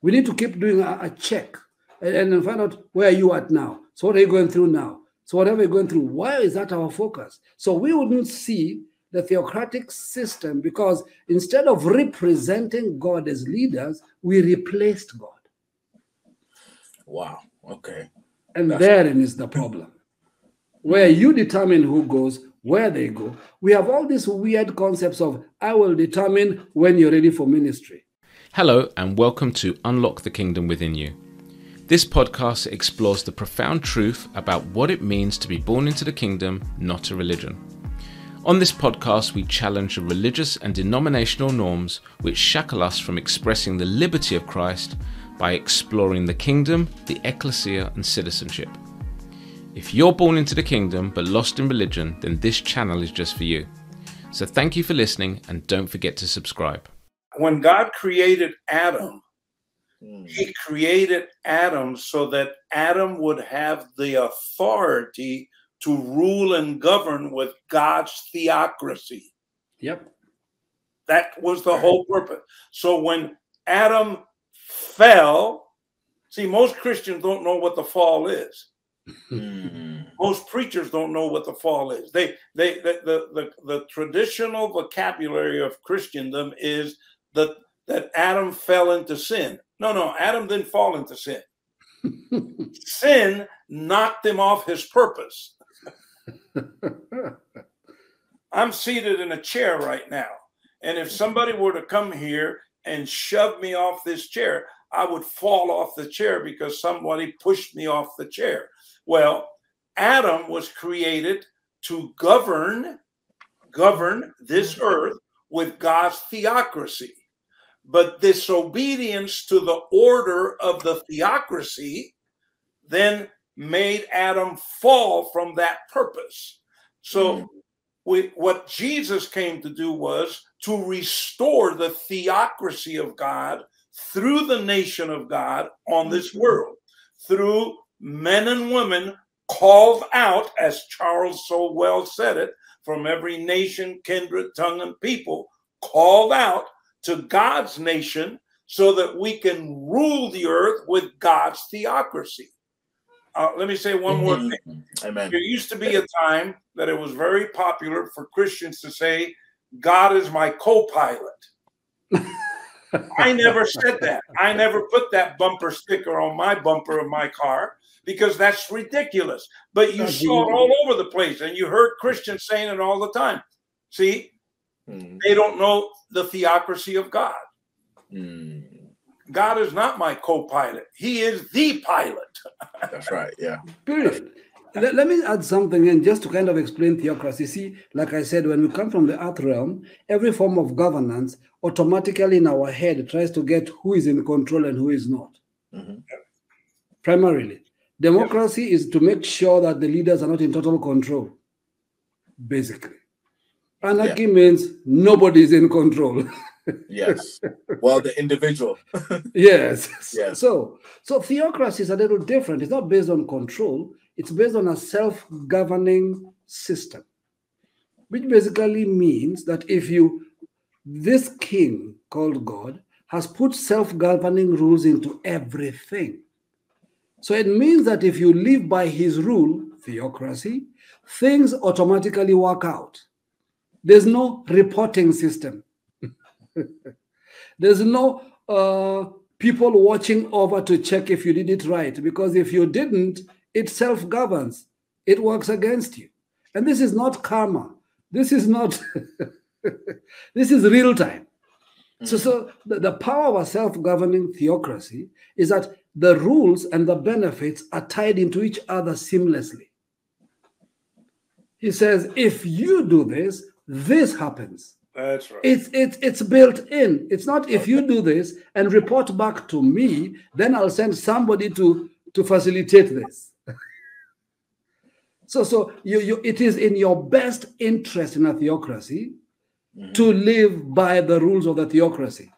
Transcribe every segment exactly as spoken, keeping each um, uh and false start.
We need to keep doing a, a check and, and find out where you are at now. So what are you going through now? So whatever you're going through, why is that our focus? So we wouldn't see the theocratic system because instead of representing God as leaders, we replaced God. Wow. Okay. And That's therein is the problem. Where you determine who goes, where they go. We have all these weird concepts of, I will determine when you're ready for ministry. Hello, and welcome to Unlock the Kingdom Within You. This podcast explores the profound truth about what it means to be born into the kingdom, not a religion. On this podcast, we challenge the religious and denominational norms which shackle us from expressing the liberty of Christ by exploring the kingdom, the ecclesia, and citizenship. If you're born into the kingdom but lost in religion, then this channel is just for you. So thank you for listening and don't forget to subscribe. When God created Adam, mm. he created Adam so that Adam would have the authority to rule and govern with God's theocracy. Yep. That was the whole purpose. So when Adam fell, see, most Christians don't know what the fall is. Most preachers don't know what the fall is. They, they, the, the, the, the traditional vocabulary of Christendom is that that Adam fell into sin. No, no, Adam didn't fall into sin. Sin knocked him off his purpose. I'm seated in a chair right now, and if somebody were to come here and shove me off this chair, I would fall off the chair because somebody pushed me off the chair. Well, Adam was created to govern, govern this earth with God's theocracy. But disobedience to the order of the theocracy then made Adam fall from that purpose. So we, what Jesus came to do was to restore the theocracy of God through the nation of God on this world, through men and women called out, as Charles so well said it, from every nation, kindred, tongue, and people, called out to God's nation so that we can rule the earth with God's theocracy. Uh, let me say one mm-hmm. more thing. Amen. There used to be a time that it was very popular for Christians to say, God is my co-pilot. I never said that. I never put that bumper sticker on my bumper of my car because that's ridiculous. But you saw it all over the place, and you heard Christians saying it all the time. See, mm. they don't know the theocracy of God. Mm. God is not my co-pilot. He is the pilot. That's right. Yeah. Period. Let, let me add something in just to kind of explain theocracy. See, like I said, when we come from the earth realm, every form of governance automatically in our head tries to get who is in control and who is not. Mm-hmm. Primarily. Democracy yeah. is to make sure that the leaders are not in total control, basically. Anarchy yeah. means nobody's in control. Yes. Well, the individual. yes. yes. So, so theocracy is a little different. It's not based on control. It's based on a self-governing system, which basically means that if you, this king called God has put self-governing rules into everything. So it means that if you live by his rule, theocracy, things automatically work out. There's no reporting system. There's no uh, people watching over to check if you did it right, because if you didn't, it self-governs. It works against you. And this is not karma. This is not... This is real time. Mm-hmm. So, so the, the power of a self-governing theocracy is that the rules and the benefits are tied into each other seamlessly. He says, if you do this, this happens. That's right. It's, it's, it's built in. It's not if you do this and report back to me, then I'll send somebody to, to facilitate this. so so you, you, it is in your best interest in a theocracy Mm-hmm. to live by the rules of the theocracy.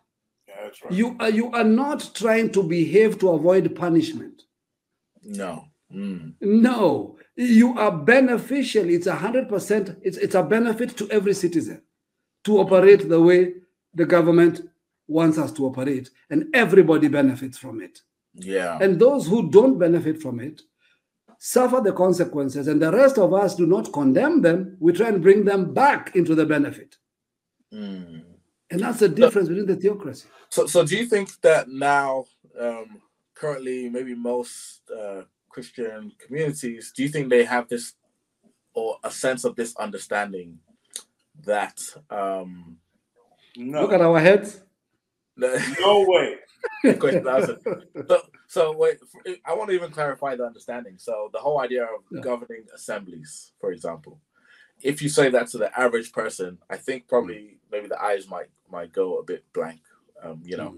Yeah, that's right. You are, you are not trying to behave to avoid punishment. No. Mm. No. You are beneficial. It's one hundred percent. It's, it's a benefit to every citizen to operate the way the government wants us to operate, and everybody benefits from it. Yeah. And those who don't benefit from it suffer the consequences, and the rest of us do not condemn them. We try and bring them back into the benefit. Mm. And that's the difference so, between the theocracy. So, so do you think that now, um, currently, maybe most uh, Christian communities, do you think they have this, or a sense of this understanding that... Um, no. Look at our heads. No way. so, so wait, I want to even clarify the understanding. So the whole idea of yeah. governing assemblies, for example, if you say that to the average person, I think probably maybe the eyes might might go a bit blank. Um, you know,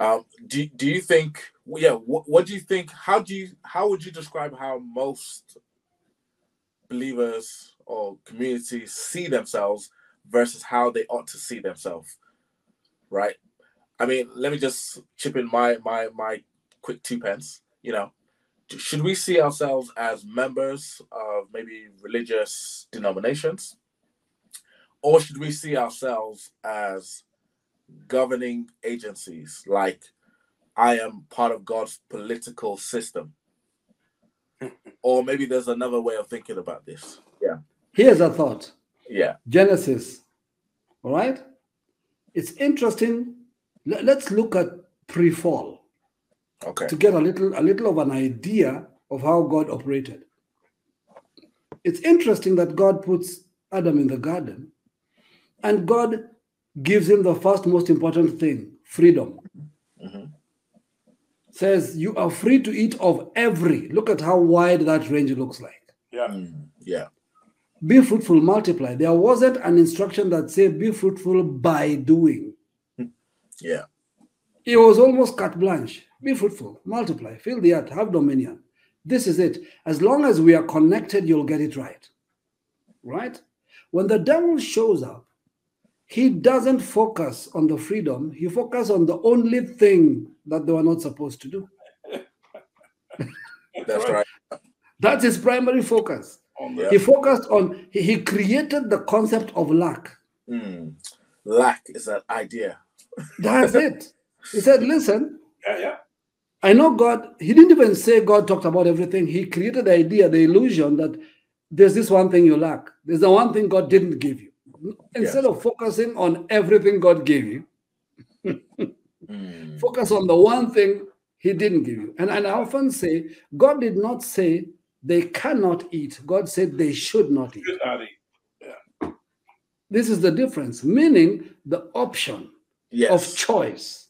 mm. um, do do you think? Yeah, what, what do you think? How do you how would you describe how most believers or communities see themselves versus how they ought to see themselves? Right. I mean, let me just chip in my my my quick two pence. You know, should we see ourselves as members of maybe religious denominations, or should we see ourselves as governing agencies? Like, I am part of God's political system, or maybe there's another way of thinking about this. Yeah. Here's a thought. Yeah. Genesis. All right. It's interesting. Let's look at pre-fall, okay, to get a little a little of an idea of how God operated. It's interesting that God puts Adam in the garden, and God gives him the first most important thing, freedom. Mm-hmm. Says, you are free to eat of every. Look at how wide that range looks like. Yeah. Mm, yeah. Be fruitful, multiply. There wasn't an instruction that said, be fruitful by doing. Yeah, it was almost carte blanche. Be fruitful, multiply, fill the earth, have dominion. This is it. As long as we are connected, you'll get it right. Right? When the devil shows up, he doesn't focus on the freedom. He focuses on the only thing that they were not supposed to do. That's right. That's his primary focus. Yeah. He focused on, he, he created the concept of lack. Mm. Lack is an idea. That's it. He said, listen, yeah, yeah. I know God, he didn't even say God talked about everything. He created the idea, the illusion that there's this one thing you lack. There's the one thing God didn't give you. Instead yes. of focusing on everything God gave you, mm. focus on the one thing he didn't give you. And, and I often say, God did not say they cannot eat. God said they should not eat. Should not eat. Yeah. This is the difference, meaning the option. Yes. Of choice,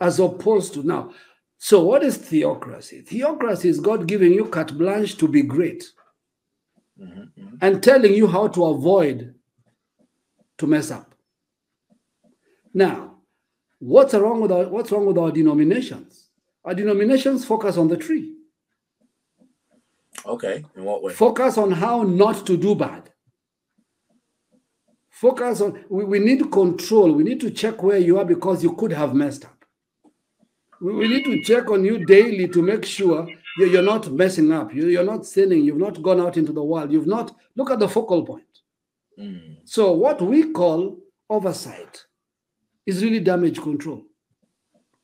as opposed to now. So what is theocracy? Theocracy is God giving you carte blanche to be great, mm-hmm. and telling you how to avoid to mess up. Now, what's wrong with our, what's wrong with our denominations? Our denominations focus on the tree. Okay, in what way? Focus on how not to do bad. Focus on, we, we need control. We need to check where you are because you could have messed up. We, we need to check on you daily to make sure you, you're not messing up. You, you're not sinning. You've not gone out into the world. You've not, look at the focal point. Mm. So what we call oversight is really damage control.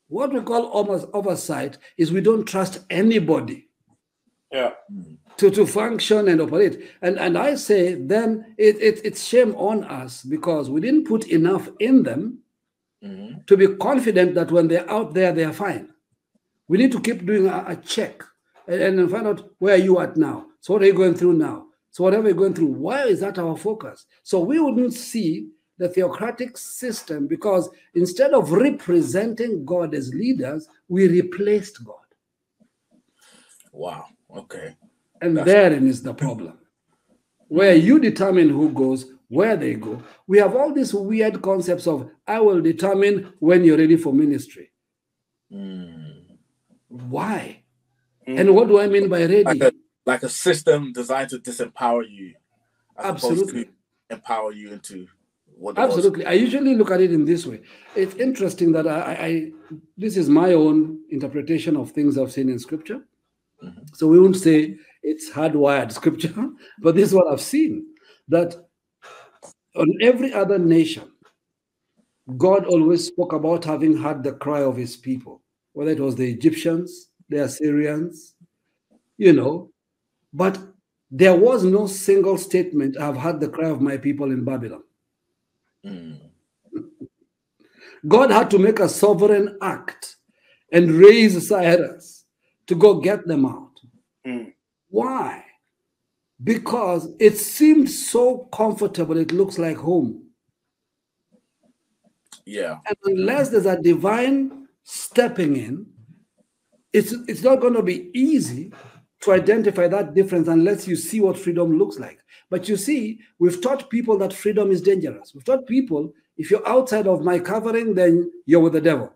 What we call oversight is we don't trust anybody. Yeah. To, to function and operate. And and I say then it, it it's shame on us because we didn't put enough in them mm-hmm. to be confident that when they're out there, they're fine. We need to keep doing a, a check and, and find out where you are at now. So what are you going through now? So whatever you're going through, why is that our focus? So we wouldn't see the theocratic system because instead of representing God as leaders, we replaced God. Wow. Okay. And That's therein is the problem. Where you determine who goes, where they go. We have all these weird concepts of, I will determine when you're ready for ministry. Mm. Why? Mm. And what do I mean by ready? Like a, like a system designed to disempower you. As Absolutely. To empower you into what Absolutely. I usually look at it in this way. It's interesting that I, I, I this is my own interpretation of things I've seen in scripture. Mm-hmm. So we won't say it's hardwired scripture, but this is what I've seen, that on every other nation, God always spoke about having heard the cry of his people, whether it was the Egyptians, the Assyrians, you know, but there was no single statement, I have heard the cry of my people in Babylon. Mm. God had to make a sovereign act and raise Cyrus to go get them out. Mm. Why? Because it seemed so comfortable, it looks like home. Yeah. And unless there's a divine stepping in, it's, it's not going to be easy to identify that difference unless you see what freedom looks like. But you see, we've taught people that freedom is dangerous. We've taught people, if you're outside of my covering, then you're with the devil.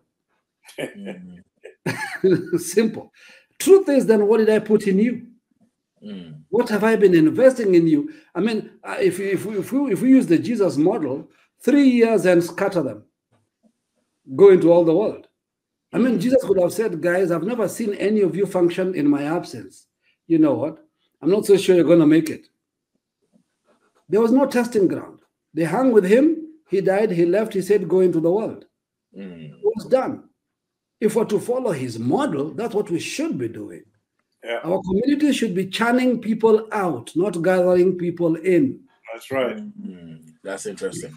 Simple. Truth is, then what did I put in you? Mm. What have I been investing in you? I mean, if, if, we, if, we, if we use the Jesus model, three years and scatter them, go into all the world. I mean, Jesus could have said, guys, I've never seen any of you function in my absence. You know what? I'm not so sure you're going to make it. There was no testing ground. They hung with him. He died. He left. He said, go into the world. Mm. It was done. If we're to follow his model, that's what we should be doing. Yeah. Our community should be churning people out, not gathering people in. That's right. Mm. That's interesting.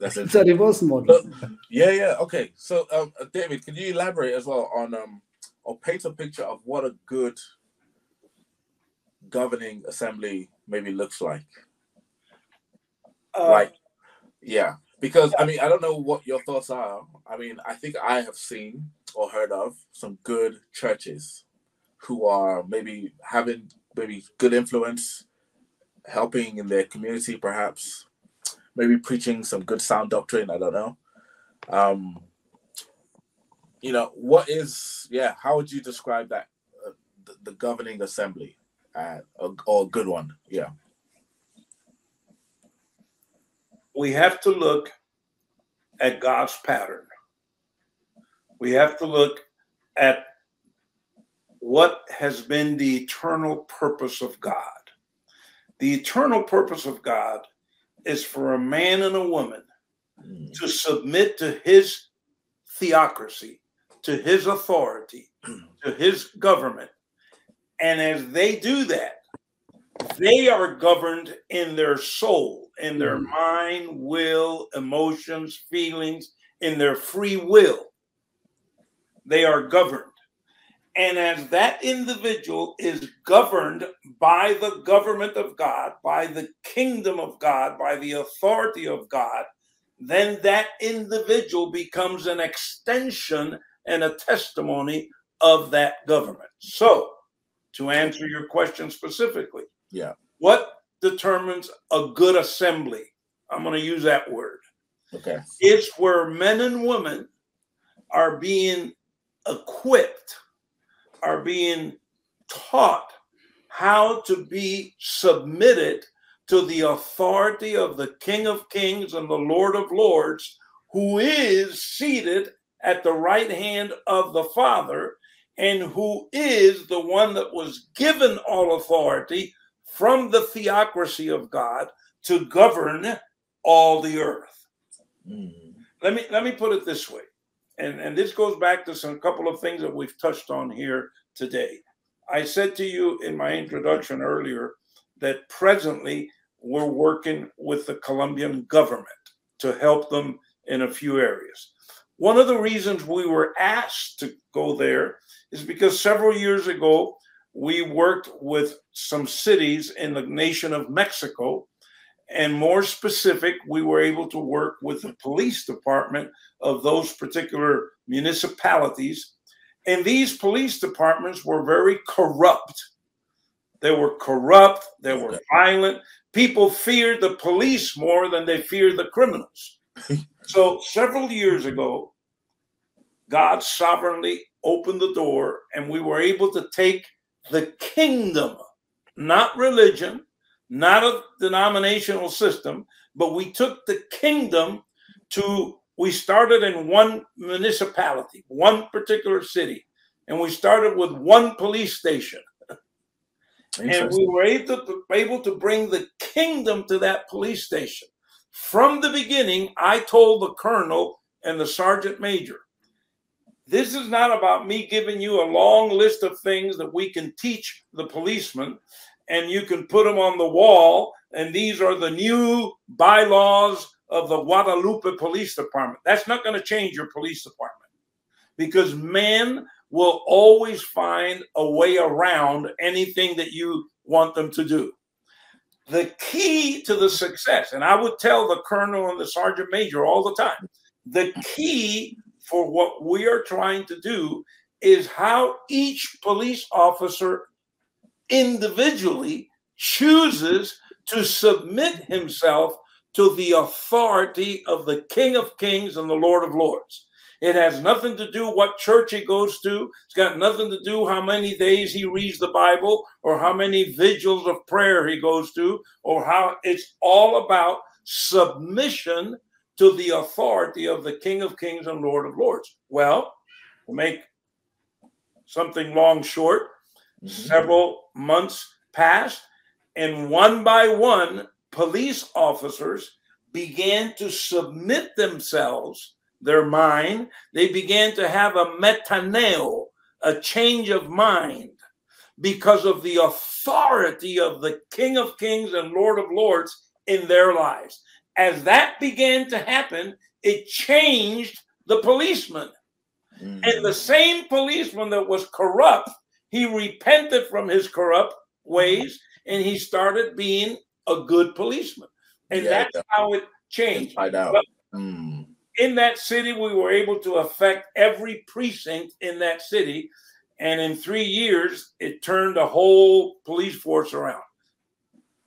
That's it's a reverse model. Look, yeah, yeah. Okay. So, um, David, can you elaborate as well on um, or paint a picture of what a good governing assembly maybe looks like? Uh, like, yeah, because I mean, I don't know what your thoughts are. I mean, I think I have seen or heard of some good churches who are maybe having maybe good influence, helping in their community, perhaps. Maybe preaching some good sound doctrine, I don't know. Um, you know, what is, yeah, how would you describe that, uh, the, the governing assembly, uh, or, or a good one, yeah? We have to look at God's pattern. We have to look at what has been the eternal purpose of God. The eternal purpose of God is for a man and a woman to submit to his theocracy, to his authority, to his government. And as they do that, they are governed in their soul, in their mind, will, emotions, feelings, in their free will. They are governed. And as that individual is governed by the government of God, by the kingdom of God, by the authority of God, then that individual becomes an extension and a testimony of that government. So, to answer your question specifically, yeah, what determines a good assembly? I'm going to use that word. Okay. It's where men and women are being equipped, are being taught how to be submitted to the authority of the King of Kings and the Lord of Lords, who is seated at the right hand of the Father, and who is the one that was given all authority from the theocracy of God to govern all the earth. Mm. Let me, let me put it this way. And, and this goes back to some couple of things that we've touched on here today. I said to you in my introduction earlier that presently we're working with the Colombian government to help them in a few areas. One of the reasons we were asked to go there is because several years ago, we worked with some cities in the nation of Mexico. And more specific, we were able to work with the police department of those particular municipalities. And these police departments were very corrupt. They were corrupt. They were violent. People feared the police more than they feared the criminals. So several years ago, God sovereignly opened the door, and we were able to take the kingdom, not religion, not a denominational system, but we took the kingdom to, we started in one municipality, one particular city, and we started with one police station. And we were able to, able to bring the kingdom to that police station. From the beginning, I told the colonel and the sergeant major. This is not about me giving you a long list of things that we can teach the policeman and you can put them on the wall. And these are the new bylaws of the Guadalupe Police Department. That's not going to change your police department, because men will always find a way around anything that you want them to do. The key to the success, and I would tell the colonel and the sergeant major all the time, the key for what we are trying to do is how each police officer individually chooses to submit himself to the authority of the King of Kings and the Lord of Lords. It has nothing to do what church he goes to. It's got nothing to do how many days he reads the Bible or how many vigils of prayer he goes to, or how it's all about submission to the authority of the King of Kings and Lord of Lords. Well, to make something long short, mm-hmm. several months passed, and one by one, police officers began to submit themselves, their mind. They began to have a metaneo, a change of mind, because of the authority of the King of Kings and Lord of Lords in their lives. As that began to happen, it changed the policeman. Mm. And the same policeman that was corrupt, he repented from his corrupt ways and he started being a good policeman. And yeah, that's definitely how it changed. Mm. In that city, we were able to affect every precinct in that city. And in three years, it turned the whole police force around.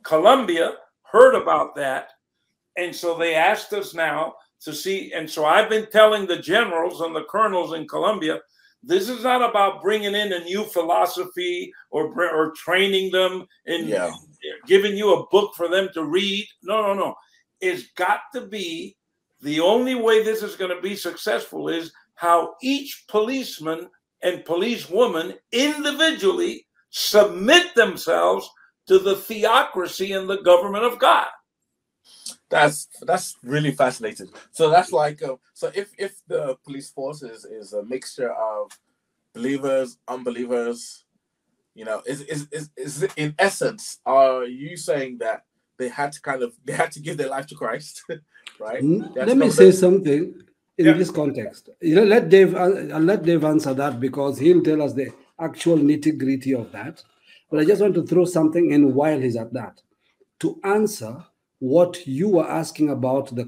Colombia heard about that. And so they asked us now to see. And so I've been telling the generals and the colonels in Colombia, this is not about bringing in a new philosophy or, or training them and yeah. giving you a book for them to read. No, no, no. It's got to be, the only way this is going to be successful is how each policeman and policewoman individually submit themselves to the theocracy and the government of God. That's that's really fascinating. So that's like uh, so if if the police force is, is a mixture of believers, unbelievers, you know, is is is, is it in essence, are you saying that they had to kind of they had to give their life to Christ, right? Let me say something in yeah. this context. You know, let Dave uh, let Dave answer that, because he'll tell us the actual nitty-gritty of that. But I just want to throw something in while he's at that to answer what you were asking about the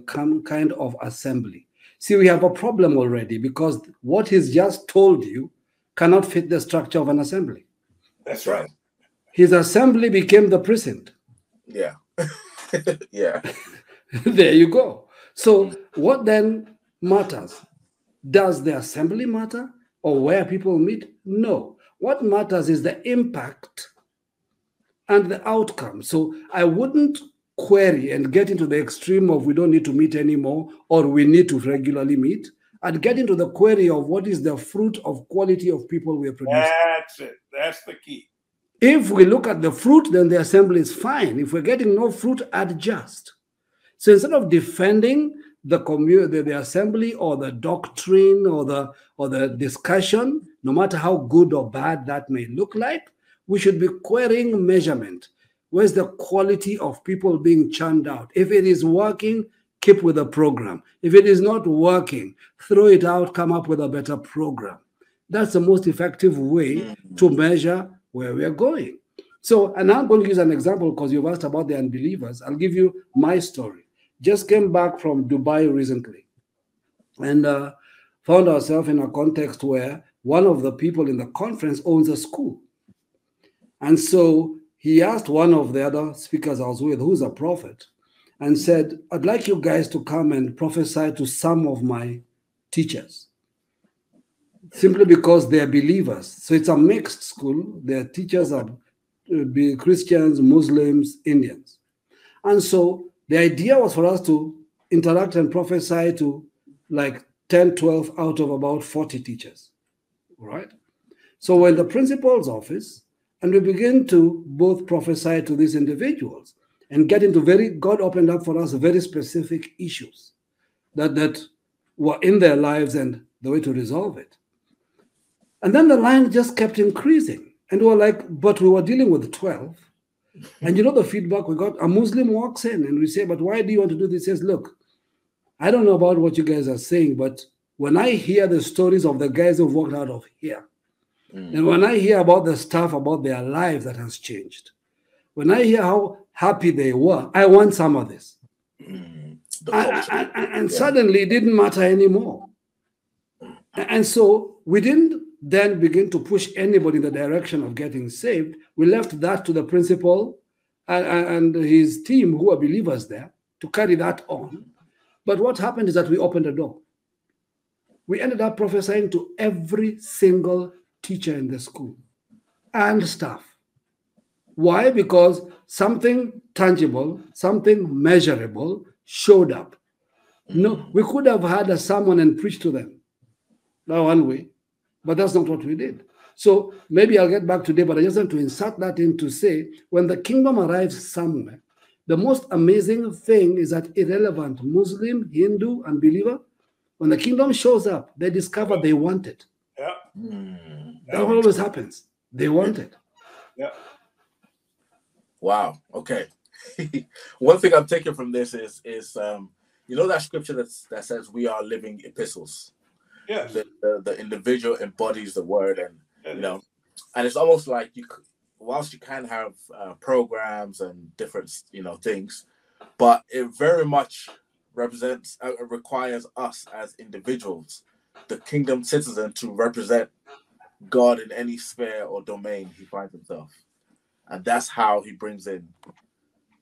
kind of assembly. See, we have a problem already, because what he's just told you cannot fit the structure of an assembly. That's right. His assembly became the precinct. Yeah. yeah. There you go. So what then matters? Does the assembly matter or where people meet? No. What matters is the impact and the outcome. So I wouldn't query and get into the extreme of we don't need to meet anymore or we need to regularly meet, and get into the query of what is the fruit of quality of people we are producing. That's it. That's the key. If we look at the fruit, then the assembly is fine. If we're getting no fruit, adjust. So instead of defending the community, the, the assembly or the doctrine or the or the discussion, no matter how good or bad that may look like, we should be querying measurement. Where's the quality of people being churned out? If it is working, keep with the program. If it is not working, throw it out, come up with a better program. That's the most effective way to measure where we are going. So, and I'm going to use an example because you've asked about the unbelievers. I'll give you my story. Just came back from Dubai recently and uh, found ourselves in a context where one of the people in the conference owns a school. And so he asked one of the other speakers I was with, who's a prophet, and said, I'd like you guys to come and prophesy to some of my teachers, simply because they're believers. So it's a mixed school. Their teachers are uh, Christians, Muslims, Indians. And so the idea was for us to interact and prophesy to like ten, twelve out of about forty teachers, right? So we're in the principal's office, and we begin to both prophesy to these individuals and get into very, God opened up for us very specific issues that, that were in their lives and the way to resolve it. And then the line just kept increasing. And we were like, but we were dealing with twelve. And you know the feedback we got? A Muslim walks in and we say, but why do you want to do this? He says, look, I don't know about what you guys are saying, but when I hear the stories of the guys who walked out of here, mm. and when I hear about the stuff, about their life that has changed, when I hear how happy they were, I want some of this. Mm. I, I, I, and yeah. suddenly it didn't matter anymore. And so we didn't then begin to push anybody in the direction of getting saved. We left that to the principal and, and his team, who are believers there, to carry that on. But what happened is that we opened the door. We ended up prophesying to every single teacher in the school and staff. Why? Because something tangible, something measurable showed up. No, we could have had someone and preached to them. Now one way, but that's not what we did. So maybe I'll get back today, but I just want to insert that in to say, when the kingdom arrives somewhere, the most amazing thing is that irrelevant Muslim, Hindu, and believer, when the kingdom shows up, they discover they want it. Yeah. Mm. That always happens. They want it. Yeah. Wow. Okay. One thing I'm taking from this is, is um, you know that scripture that's, that says we are living epistles. Yeah. The, the, the individual embodies the word, and yeah, you know, and it's almost like you, whilst you can have uh, programs and different, you know, things, but it very much represents, uh, requires us as individuals, the kingdom citizen, to represent God in any sphere or domain he finds himself, and that's how he brings in,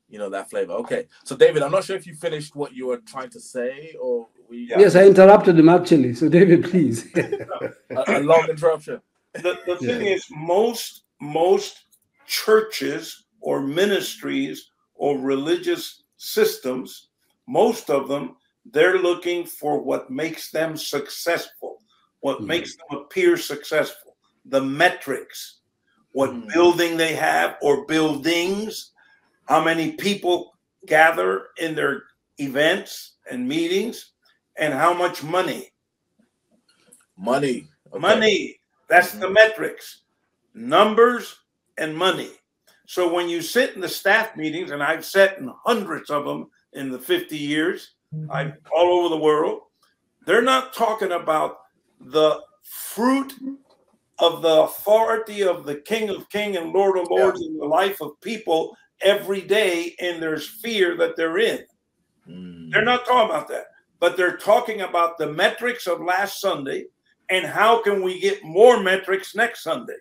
you know, that flavor. Okay, so David, I'm not sure if you finished what you were trying to say, or. We, yeah. Yes, I interrupted him actually. So David, please. a, a long interruption. The, the thing yeah. is, most most churches or ministries or religious systems, most of them, they're looking for what makes them successful, what mm. makes them appear successful, the metrics, what mm. building they have or buildings, how many people gather in their events and meetings. And how much money? Money. Okay. Money. That's mm-hmm. the metrics. Numbers and money. So when you sit in the staff meetings, and I've sat in hundreds of them in the fifty years, mm-hmm. I'm all over the world, they're not talking about the fruit of the authority of the King of Kings and Lord of Lords yeah. in the life of people every day in their sphere that they're in. Mm. They're not talking about that. But they're talking about the metrics of last Sunday and how can we get more metrics next Sunday?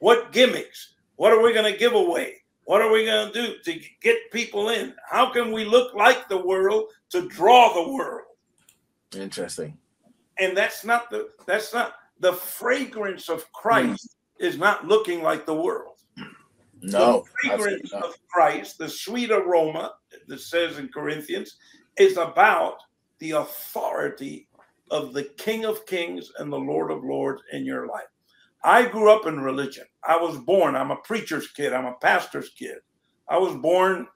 What gimmicks? What are we going to give away? What are we going to do to get people in? How can we look like the world to draw the world? Interesting. And that's not the, that's not the fragrance of Christ mm. is not looking like the world. No. The fragrance of Christ, the sweet aroma that says in Corinthians, is about the authority of the King of Kings and the Lord of Lords in your life. I grew up in religion. I was born, I'm a preacher's kid. I'm a pastor's kid. I was born,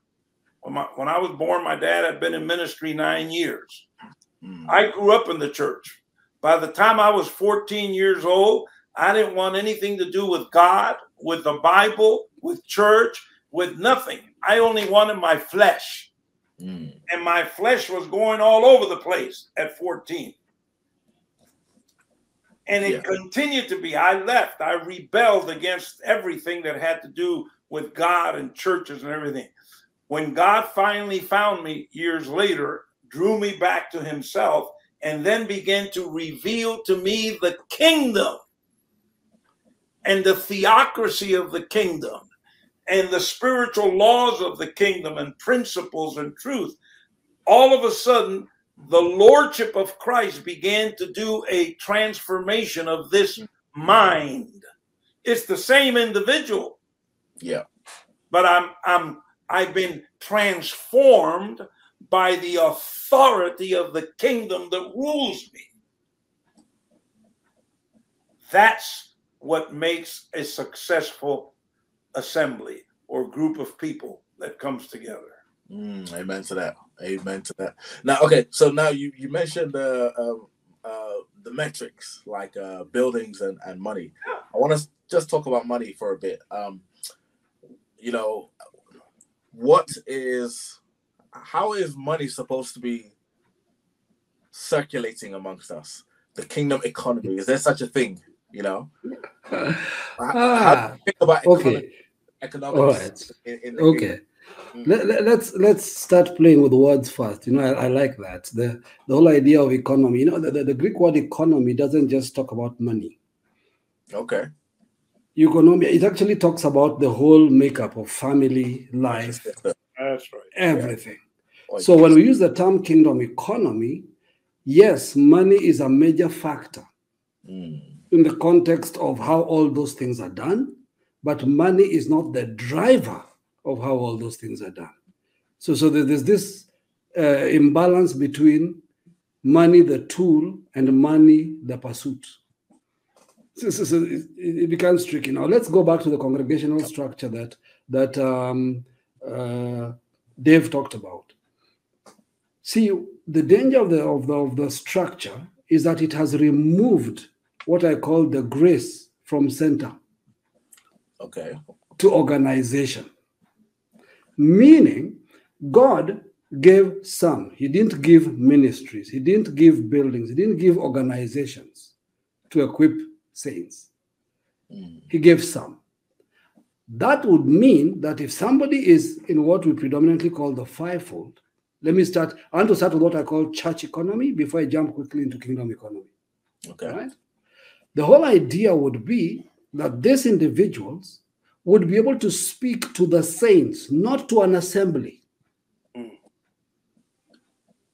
when, my, when I was born, my dad had been in ministry nine years. Mm. I grew up in the church. By the time I was fourteen years old, I didn't want anything to do with God, with the Bible, with church, with nothing. I only wanted my flesh. Mm. And my flesh was going all over the place at fourteen. And it yeah. continued to be. I left. I rebelled against everything that had to do with God and churches and everything. When God finally found me years later, drew me back to himself, and then began to reveal to me the kingdom and the theocracy of the kingdom. And the spiritual laws of the kingdom and principles and truth, all of a sudden, the lordship of Christ began to do a transformation of this mind. It's the same individual. Yeah. But I'm, I'm, I've been transformed by the authority of the kingdom that rules me. That's what makes a successful assembly or group of people that comes together. Mm, amen to that. Amen to that. Now, okay, so now you you mentioned uh, uh, the metrics, like uh, buildings and, and money. I want to just talk about money for a bit. Um, you know, what is, how is money supposed to be circulating amongst us? The kingdom economy, is there such a thing? You know, uh, how, ah, how do you think about economic, okay. economics? Right. In, in the okay. Kingdom? Let, let, let's let's start playing with words first. You know, I, I like that. The the whole idea of economy. You know, the, the, the Greek word economy doesn't just talk about money. Okay. Economy, it actually talks about the whole makeup of family, life, That's right. everything. Yeah. So when we use the term kingdom economy, yes, money is a major factor mm. in the context of how all those things are done, but money is not the driver of how all those things are done. So, so there's this uh, imbalance between money, the tool, and money, the pursuit. So, so, so it, it becomes tricky. Now, let's go back to the congregational structure that that um, uh, Dave talked about. See, the danger of the, of the of the structure is that it has removed what I call the grace from center. Okay. To organization. Meaning, God gave some. He didn't give ministries. He didn't give buildings. He didn't give organizations to equip saints. Mm. He gave some. That would mean that if somebody is in what we predominantly call the fivefold, let me start. I want to start with what I call church economy before I jump quickly into kingdom economy. Okay. Right? The whole idea would be that these individuals would be able to speak to the saints, not to an assembly, mm.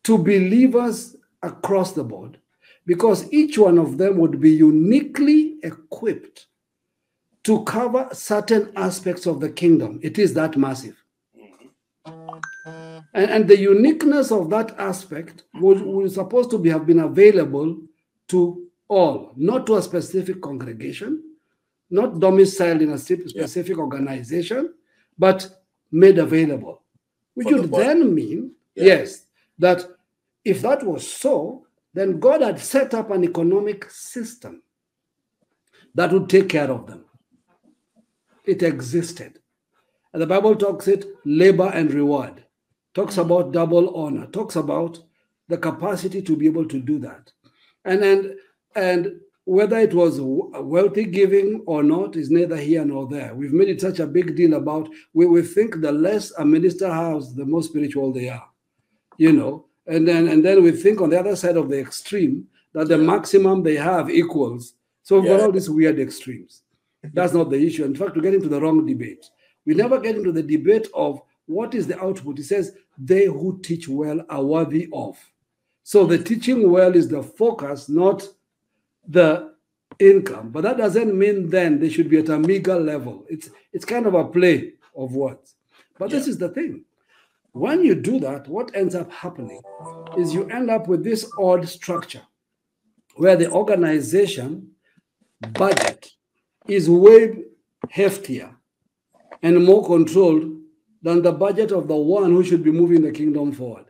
to believers across the board, because each one of them would be uniquely equipped to cover certain aspects of the kingdom. It is that massive. And, and the uniqueness of that aspect was, was supposed to be, have been available to all, not to a specific congregation, not domiciled in a specific yeah. organization, but made available. Which would then mean, yeah. yes, that if that was so, then God had set up an economic system that would take care of them. It existed. And the Bible talks it, labor and reward. Talks about double honor. Talks about the capacity to be able to do that. And and and... whether it was wealthy giving or not is neither here nor there. We've made it such a big deal about, we, we think the less a minister has, the more spiritual they are, you know. And then and then we think on the other side of the extreme that the yeah. maximum they have equals. So we've yeah. got all these weird extremes. That's not the issue. In fact, we get into the wrong debate. We never get into the debate of what is the output. It says, they who teach well are worthy of. So the teaching well is the focus, not the income, but that doesn't mean then they should be at a meager level. It's it's kind of a play of words. But yeah. this is the thing. When you do that, what ends up happening is you end up with this odd structure where the organization budget is way heftier and more controlled than the budget of the one who should be moving the kingdom forward.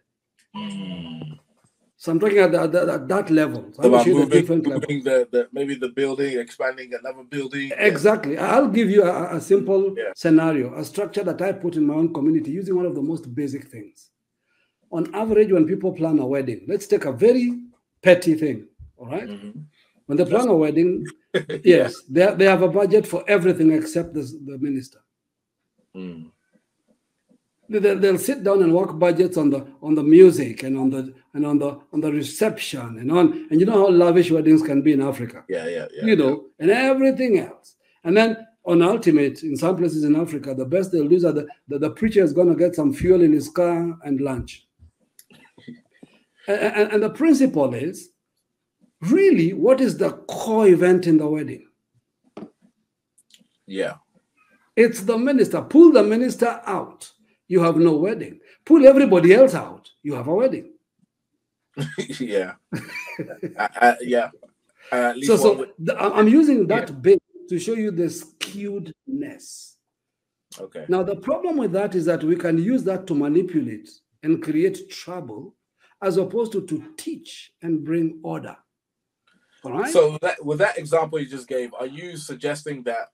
So I'm talking at, the, at, the, at that level. So about moving, the different moving level. The, the, maybe the building, expanding another building. Exactly. Yeah. I'll give you a, a simple yeah. scenario, a structure that I put in my own community using one of the most basic things. On average, when people plan a wedding, let's take a very petty thing, all right? Mm-hmm. When they plan That's... a wedding, yes, yeah. they, they have a budget for everything except this, the minister. Mm. They'll sit down and work budgets on the on the music and on the and on the on the reception and on and you know how lavish weddings can be in Africa. Yeah, yeah, yeah. You know, yeah. and everything else. And then on ultimate, in some places in Africa, the best they'll do is that the, the, the preacher is gonna get some fuel in his car and lunch. and, and, and the principle is really what is the core event in the wedding? Yeah. It's the minister. Pull the minister out. You have no wedding. Pull everybody else out. You have a wedding. yeah. I, I, yeah. Uh, at least so so the, I'm using that yeah. bit to show you the skewedness. Okay. Now, the problem with that is that we can use that to manipulate and create trouble as opposed to to teach and bring order. All right. So that, with that example you just gave, are you suggesting that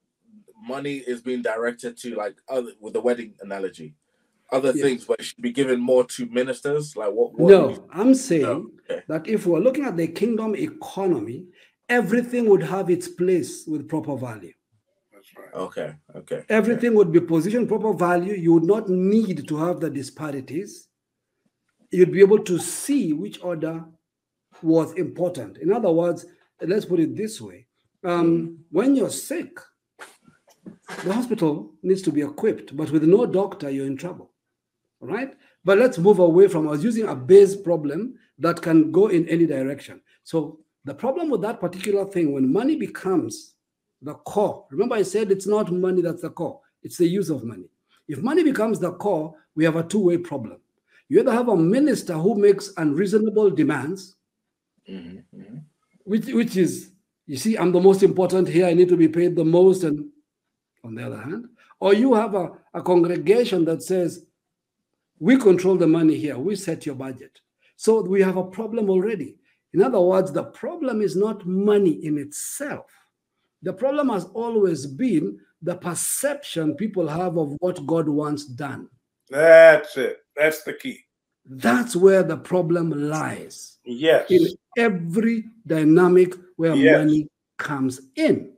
money is being directed to, like, other, with the wedding analogy, other yes. things, but it should be given more to ministers? Like what? what no, you... I'm saying no? Okay. that if we're looking at the kingdom economy, everything would have its place with proper value. That's right. Okay. Okay. Everything okay. would be positioned proper value. You would not need to have the disparities. You'd be able to see which order was important. In other words, let's put it this way. Um, when you're sick, the hospital needs to be equipped, but with no doctor, you're in trouble. All right? But let's move away from, I was using a base problem that can go in any direction. So the problem with that particular thing, when money becomes the core, remember I said it's not money that's the core, it's the use of money. If money becomes the core, we have a two-way problem. You either have a minister who makes unreasonable demands, mm-hmm. which, which is, you see, I'm the most important here, I need to be paid the most, and on the other hand, or you have a, a congregation that says, we control the money here, we set your budget. So we have a problem already. In other words, the problem is not money in itself. The problem has always been the perception people have of what God wants done. That's it. That's the key. That's where the problem lies. Yes. In every dynamic where yes. money comes in.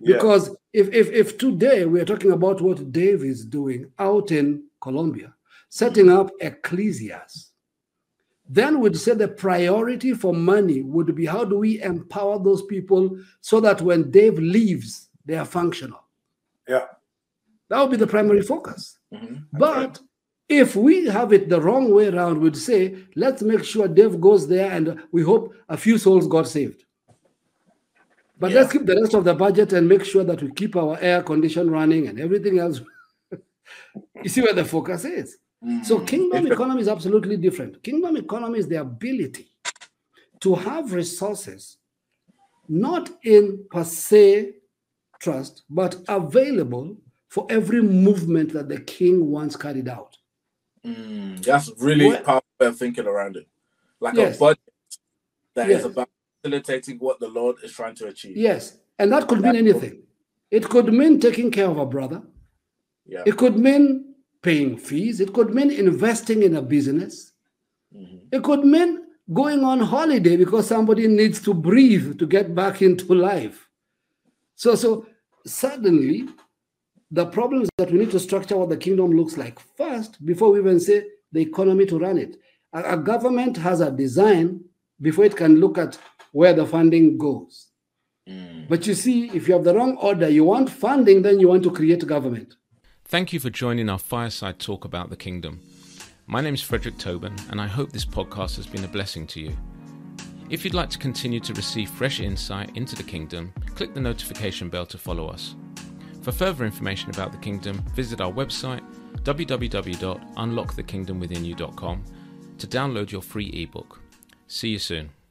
Because yes. if, if, if today we are talking about what Dave is doing out in Colombia, setting up ecclesias, then we'd say the priority for money would be how do we empower those people so that when Dave leaves, they are functional. Yeah. That would be the primary focus. Mm-hmm. But if we have it the wrong way around, we'd say, let's make sure Dave goes there and we hope a few souls got saved. But yeah. let's keep the rest of the budget and make sure that we keep our air condition running and everything else. You see where the focus is. Mm. So kingdom economy is absolutely different. Kingdom economy is the ability to have resources, not in per se trust, but available for every movement that the king wants carried out. Mm. That's really what? powerful thinking around it. Like yes. a budget that yes. is about facilitating what the Lord is trying to achieve. Yes, and that could mean anything. It could mean taking care of a brother. Yeah. It could mean paying fees. It could mean investing in a business. Mm-hmm. It could mean going on holiday because somebody needs to breathe to get back into life. So, so suddenly, the problems that we need to structure what the kingdom looks like first before we even say the economy to run it. A, a government has a design before it can look at where the funding goes. Mm. But you see, if you have the wrong order, you want funding, then you want to create government. Thank you for joining our Fireside Talk about the Kingdom. My name is Frederick Tobin, and I hope this podcast has been a blessing to you. If you'd like to continue to receive fresh insight into the Kingdom, click the notification bell to follow us. For further information about the Kingdom, visit our website, w w w dot unlock the kingdom within you dot com, to download your free ebook. See you soon.